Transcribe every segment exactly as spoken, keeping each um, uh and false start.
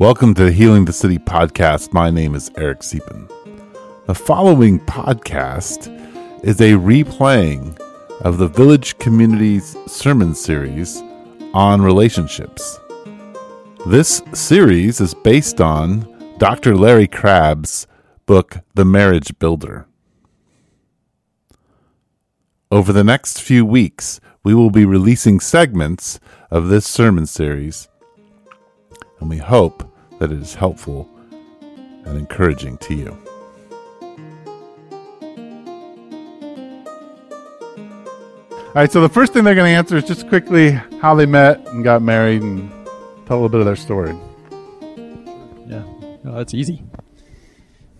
Welcome to the Healing the City podcast. My name is Eric Sieben. The following podcast is a replaying of the Village Community's sermon series on relationships. This series is based on Doctor Larry Crabb's book, The Marriage Builder. Over the next few weeks, we will be releasing segments of this sermon series, and we hope that it is helpful and encouraging to you. All right, so the first thing they're going to answer is just quickly how they met and got married and tell a little bit of their story. Yeah, no, that's easy.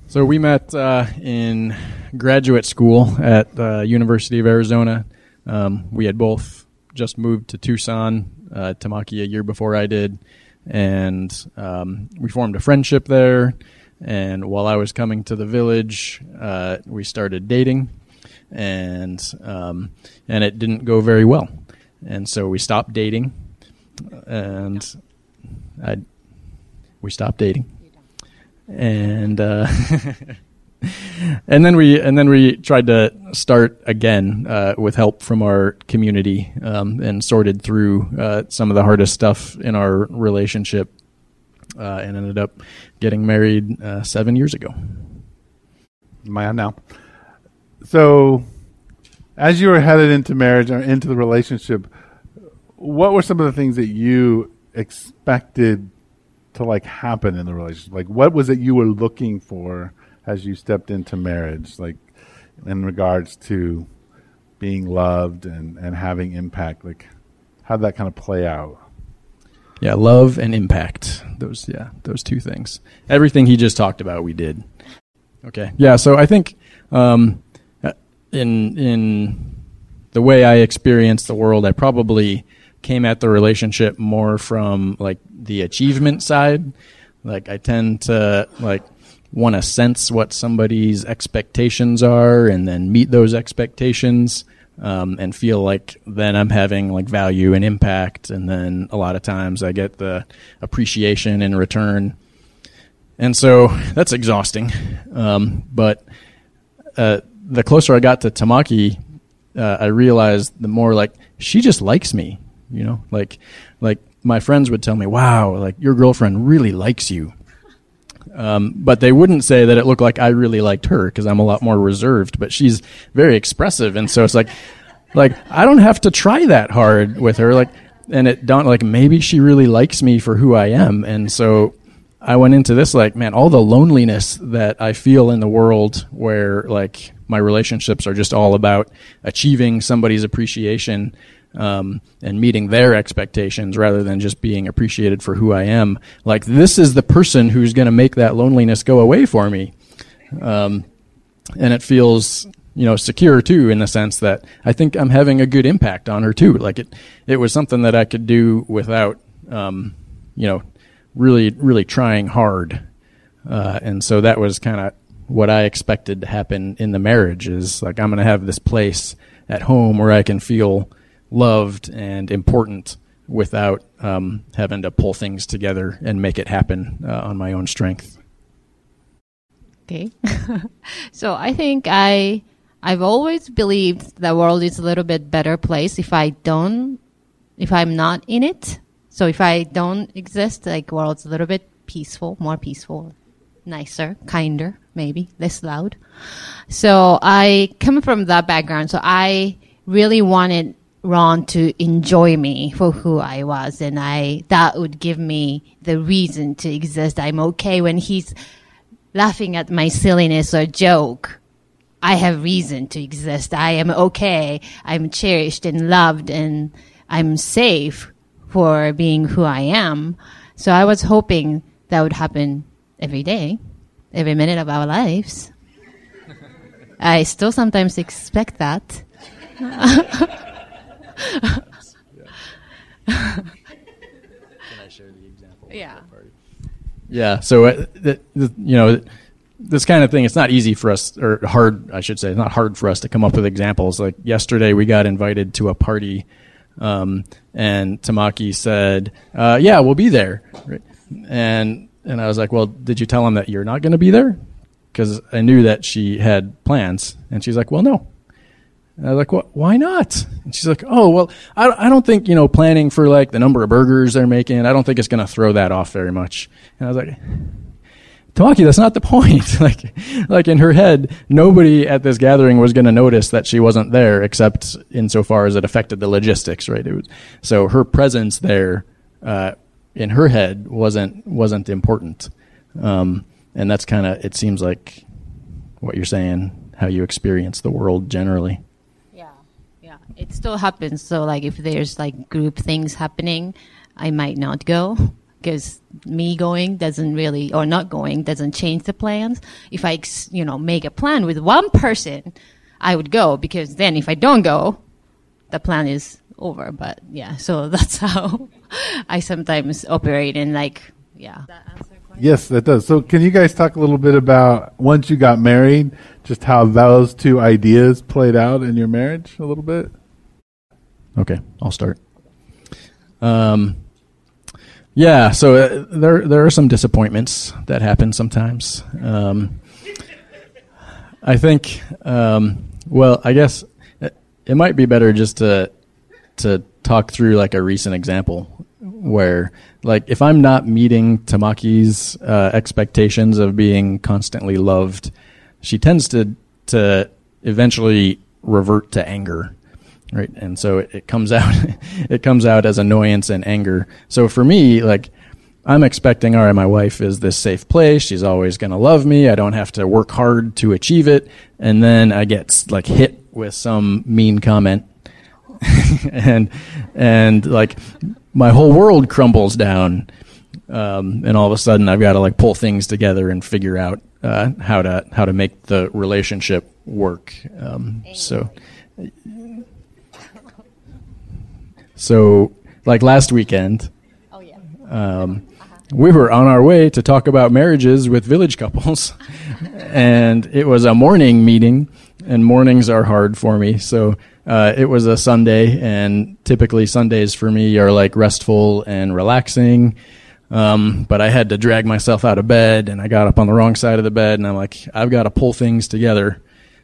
So we met uh, in graduate school at the University of Arizona. Um, we had both just moved to Tucson, uh, Tamaki a year before I did, and um, we formed a friendship there. And while I was coming to the village, uh, we started dating, and um, and it didn't go very well. And so we stopped dating, and I we stopped dating. And uh, and then we and then we tried to start again uh, with help from our community um, and sorted through uh, some of the hardest stuff in our relationship uh, and ended up getting married uh, seven years ago. Am I on now? So, as you were headed into marriage or into the relationship, what were some of the things that you expected to like happen in the relationship? Like, what was it you were looking for as you stepped into marriage, like in regards to being loved and, and having impact? Like, how did that kind of play out? Yeah, love and impact. Those, yeah, those two things. Everything he just talked about, we did. Okay. Yeah. So I think um, in in the way I experienced the world, I probably came at the relationship more from like the achievement side. Like I tend to like want to sense what somebody's expectations are and then meet those expectations um, and feel like then I'm having like value and impact. And then a lot of times I get the appreciation in return. And so that's exhausting. Um, but uh, the closer I got to Tamaki, uh, I realized the more like she just likes me. You know, like, like my friends would tell me, wow, like your girlfriend really likes you. Um, but they wouldn't say that it looked like I really liked her, 'cause I'm a lot more reserved, but she's very expressive. And so it's like, like, I don't have to try that hard with her. Like, and it don't like, maybe she really likes me for who I am. And so I went into this, like, man, all the loneliness that I feel in the world where like my relationships are just all about achieving somebody's appreciation Um, and meeting their expectations rather than just being appreciated for who I am. Like, this is the person who's going to make that loneliness go away for me. Um, and it feels, you know, secure too, in the sense that I think I'm having a good impact on her too. Like it, it was something that I could do without, um, you know, really, really trying hard. Uh, and so that was kind of what I expected to happen in the marriage, is like, I'm going to have this place at home where I can feel loved and important without um, having to pull things together and make it happen uh, on my own strength. Okay. So I think I, I've always believed the world is a little bit better place if I don't, if I'm not in it. So if I don't exist, like world's a little bit peaceful, more peaceful, nicer, kinder, maybe less loud. So I come from that background. So I really wanted Ron to enjoy me for who I was, and I that would give me the reason to exist. I'm okay when he's laughing at my silliness or joke. I have reason to exist. I am okay. I'm cherished and loved, and I'm safe for being who I am. So I was hoping that would happen every day, every minute of our lives. I still sometimes expect that. Can I share the example? Yeah. Yeah. So, uh, th- th- you know, this kind of thing, it's not easy for us, or hard, I should say, it's not hard for us to come up with examples. Like yesterday, we got invited to a party, um, and Tamaki said, uh, yeah, we'll be there. Right? And And I was like, well, did you tell him that you're not going to be there? Because I knew that she had plans. And she's like, well, no. And I was like, well, why not? And she's like, oh, well, I, I don't think, you know, planning for like the number of burgers they're making, I don't think it's going to throw that off very much. And I was like, Tamaki, that's not the point. like, like in her head, nobody at this gathering was going to notice that she wasn't there, except insofar as it affected the logistics, right? It was, so her presence there, uh, in her head wasn't, wasn't important. Um, and that's kind of, it seems like what you're saying, how you experience the world generally. Yeah. Yeah. It still happens. So like if there's like group things happening, I might not go. Because me going doesn't really, or not going doesn't change the plans. If I, you know, make a plan with one person, I would go, because then if I don't go, the plan is over. But yeah, so that's how I sometimes operate, and like, yeah. That answer question? Yes, that does. So can you guys talk a little bit about, once you got married, just how those two ideas played out in your marriage a little bit? Okay, I'll start. Um. Yeah, so uh, there there are some disappointments that happen sometimes. Um, I think, um, well, I guess it, it might be better just to to talk through like a recent example where, like, if I'm not meeting Tamaki's uh, expectations of being constantly loved, she tends to to eventually revert to anger. Right. And so it, it comes out, it comes out as annoyance and anger. So for me, like, I'm expecting, all right, my wife is this safe place. She's always going to love me. I don't have to work hard to achieve it. And then I get like hit with some mean comment and, and like my whole world crumbles down. Um, and all of a sudden I've got to like pull things together and figure out, uh, how to, how to make the relationship work. Um, so. So, like last weekend, oh, yeah. um, uh-huh. we were on our way to talk about marriages with Village couples, and it was a morning meeting, and mornings are hard for me. So uh, it was a Sunday, and typically Sundays for me are like restful and relaxing, um, but I had to drag myself out of bed, and I got up on the wrong side of the bed, and I'm like, I've got to pull things together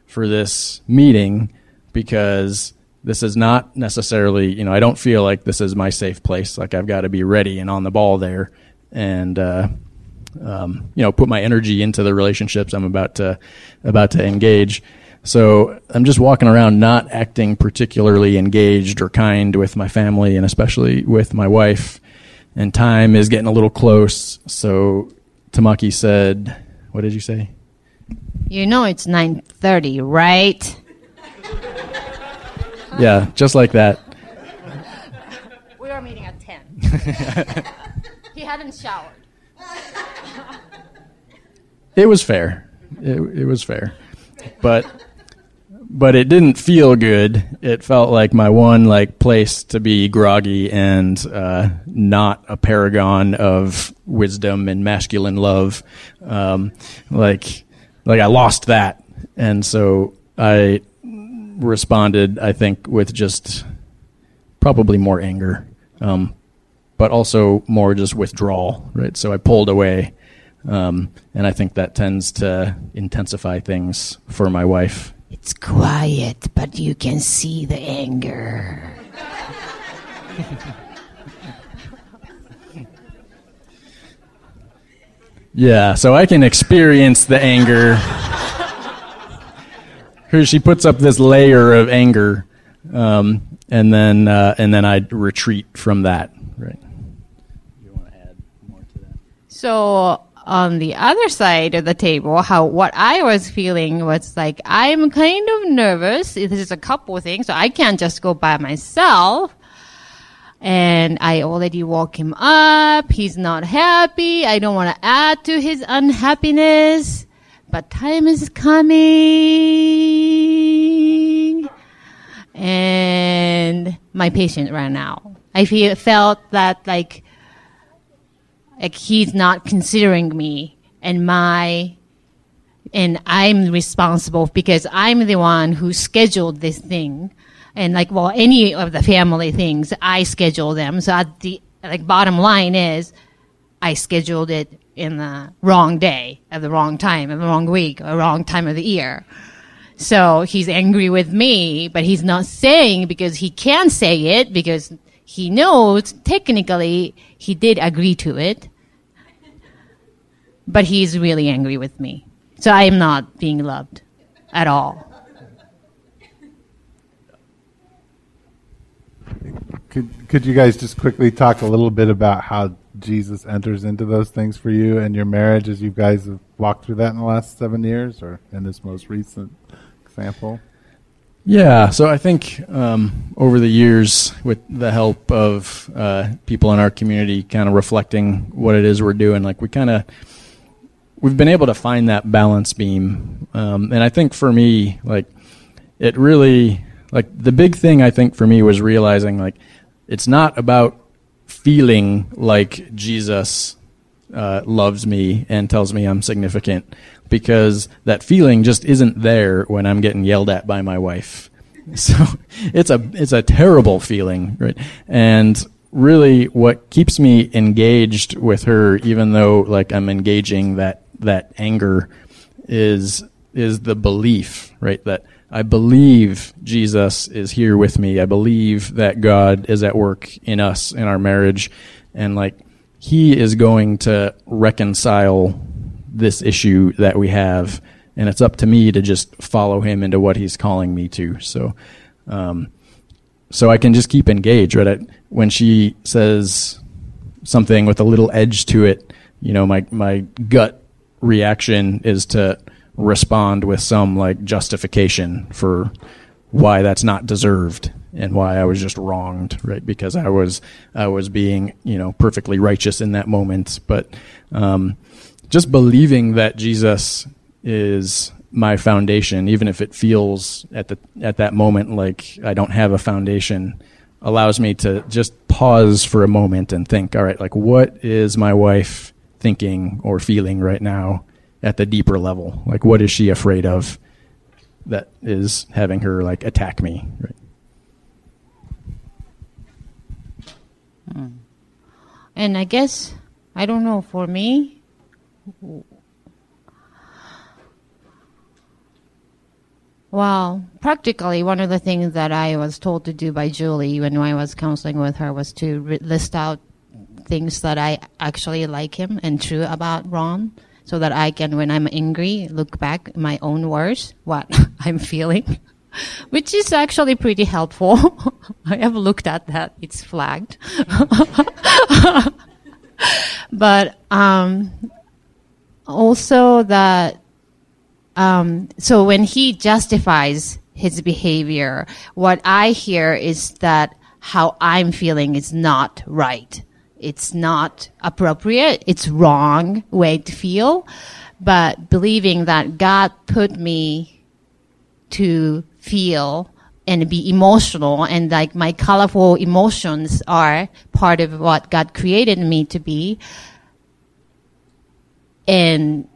for this meeting, because this is not necessarily, you know, I don't feel like this is my safe place. Like, I've got to be ready and on the ball there and, uh, um, you know, put my energy into the relationships I'm about to, about to engage. So I'm just walking around not acting particularly engaged or kind with my family, and especially with my wife. And time is getting a little close. So Tamaki said, what did you say? You know, it's nine thirty, right? Yeah, just like that. We were meeting at ten. He hadn't showered. It was fair. It, it was fair. But but it didn't feel good. It felt like my one like place to be groggy and uh, not a paragon of wisdom and masculine love. Um, like like I lost that. And so I responded, I think, with just probably more anger, um, but also more just withdrawal, right? So I pulled away, um, and I think that tends to intensify things for my wife. It's quiet, but you can see the anger. Yeah, so I can experience the anger. She puts up this layer of anger, um, and then uh, and then I retreat from that. Right. You want to add more to that? So on the other side of the table, how what I was feeling was like, I'm kind of nervous. This is a couple thing, so I can't just go by myself. And I already woke him up. He's not happy. I don't want to add to his unhappiness. But time is coming, and my patient right now. I feel felt that like like he's not considering me, and my and I'm responsible because I'm the one who scheduled this thing, and like well any of the family things I schedule them. So at the like bottom line is I scheduled it. in the wrong day, at the wrong time, at the wrong week, or wrong time of the year. So he's angry with me, but he's not saying because he can't say it because he knows technically he did agree to it. But he's really angry with me. So I am not being loved at all. Could could you guys just quickly talk a little bit about how Jesus enters into those things for you and your marriage as you guys have walked through that in the last seven years or in this most recent example? Yeah, so I think um, over the years, with the help of uh, people in our community kind of reflecting what it is we're doing, like we kind of, we've been able to find that balance beam. Um, and I think for me, like it really, like the big thing I think for me was realizing like it's not about feeling like Jesus uh, loves me and tells me I'm significant, because that feeling just isn't there when I'm getting yelled at by my wife. So it's a it's a terrible feeling, right? And really what keeps me engaged with her, even though like I'm engaging that that anger, is is the belief, right? That I believe Jesus is here with me. I believe that God is at work in us, in our marriage. And like, he is going to reconcile this issue that we have. And it's up to me to just follow him into what he's calling me to. So, um, so I can just keep engaged, right? I, when she says something with a little edge to it, you know, my, my gut reaction is to respond with some like justification for why that's not deserved and why I was just wronged, right? Because I was I was being, you know, perfectly righteous in that moment. But um, just believing that Jesus is my foundation, even if it feels at the at that moment like I don't have a foundation, allows me to just pause for a moment and think, all right, like what is my wife thinking or feeling right now? At the deeper level, like what is she afraid of that is having her like attack me? Right? And I guess, I don't know, for me, well, practically one of the things that I was told to do by Julie when I was counseling with her was to re- list out things that I actually like him and true about Ron. So that I can, when I'm angry, look back at my own words, what I'm feeling, which is actually pretty helpful. I have looked at that. It's flagged. But um, also that, um, so when he justifies his behavior, what I hear is that how I'm feeling is not right. It's not appropriate. It's wrong way to feel. But believing that God put me to feel and be emotional, and like my colorful emotions are part of what God created me to be. And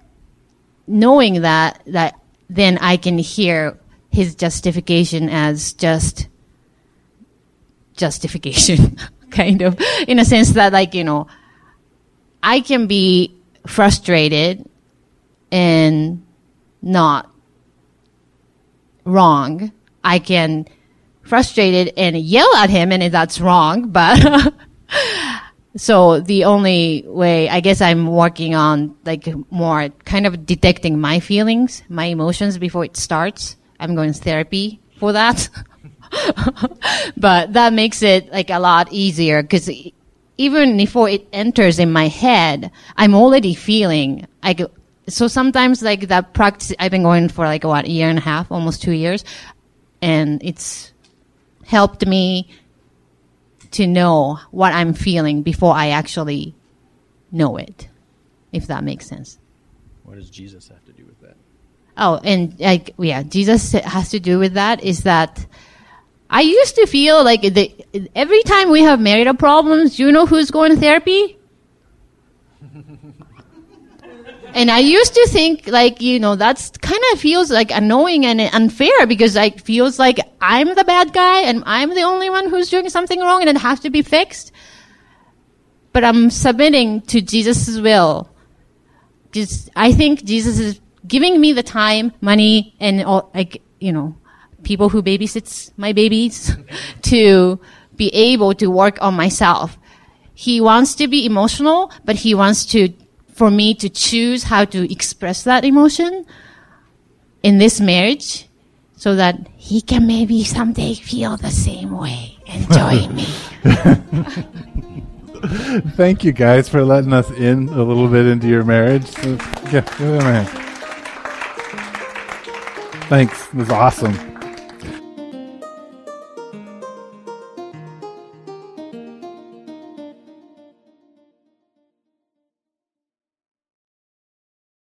knowing that, that then I can hear his justification as just justification. Kind of, in a sense that, like, you know, I can be frustrated and not wrong. I can frustrated and yell at him, and that's wrong. But so the only way, I guess, I'm working on like more kind of detecting my feelings, my emotions before it starts. I'm going to therapy for that. But that makes it like a lot easier, because even before it enters in my head, I'm already feeling. I go, so sometimes like that practice, I've been going for like what, a year and a half, almost two years. And it's helped me to know what I'm feeling before I actually know it, if that makes sense. What does Jesus have to do with that? Oh, and like, yeah, Jesus has to do with that is that I used to feel like the, every time we have marital problems, you know who's going to therapy? And I used to think like, you know, that's kind of feels like annoying and unfair, because I feels like I'm the bad guy and I'm the only one who's doing something wrong and it has to be fixed. But I'm submitting to Jesus' will just, I think Jesus is giving me the time, money, and all, like, you know, people who babysits my babies to be able to work on myself. He wants to be emotional, but he wants to, for me to choose how to express that emotion in this marriage so that he can maybe someday feel the same way and join me. Thank you guys for letting us in a little bit into your marriage. So, yeah, give it a hand. Thanks. It was awesome.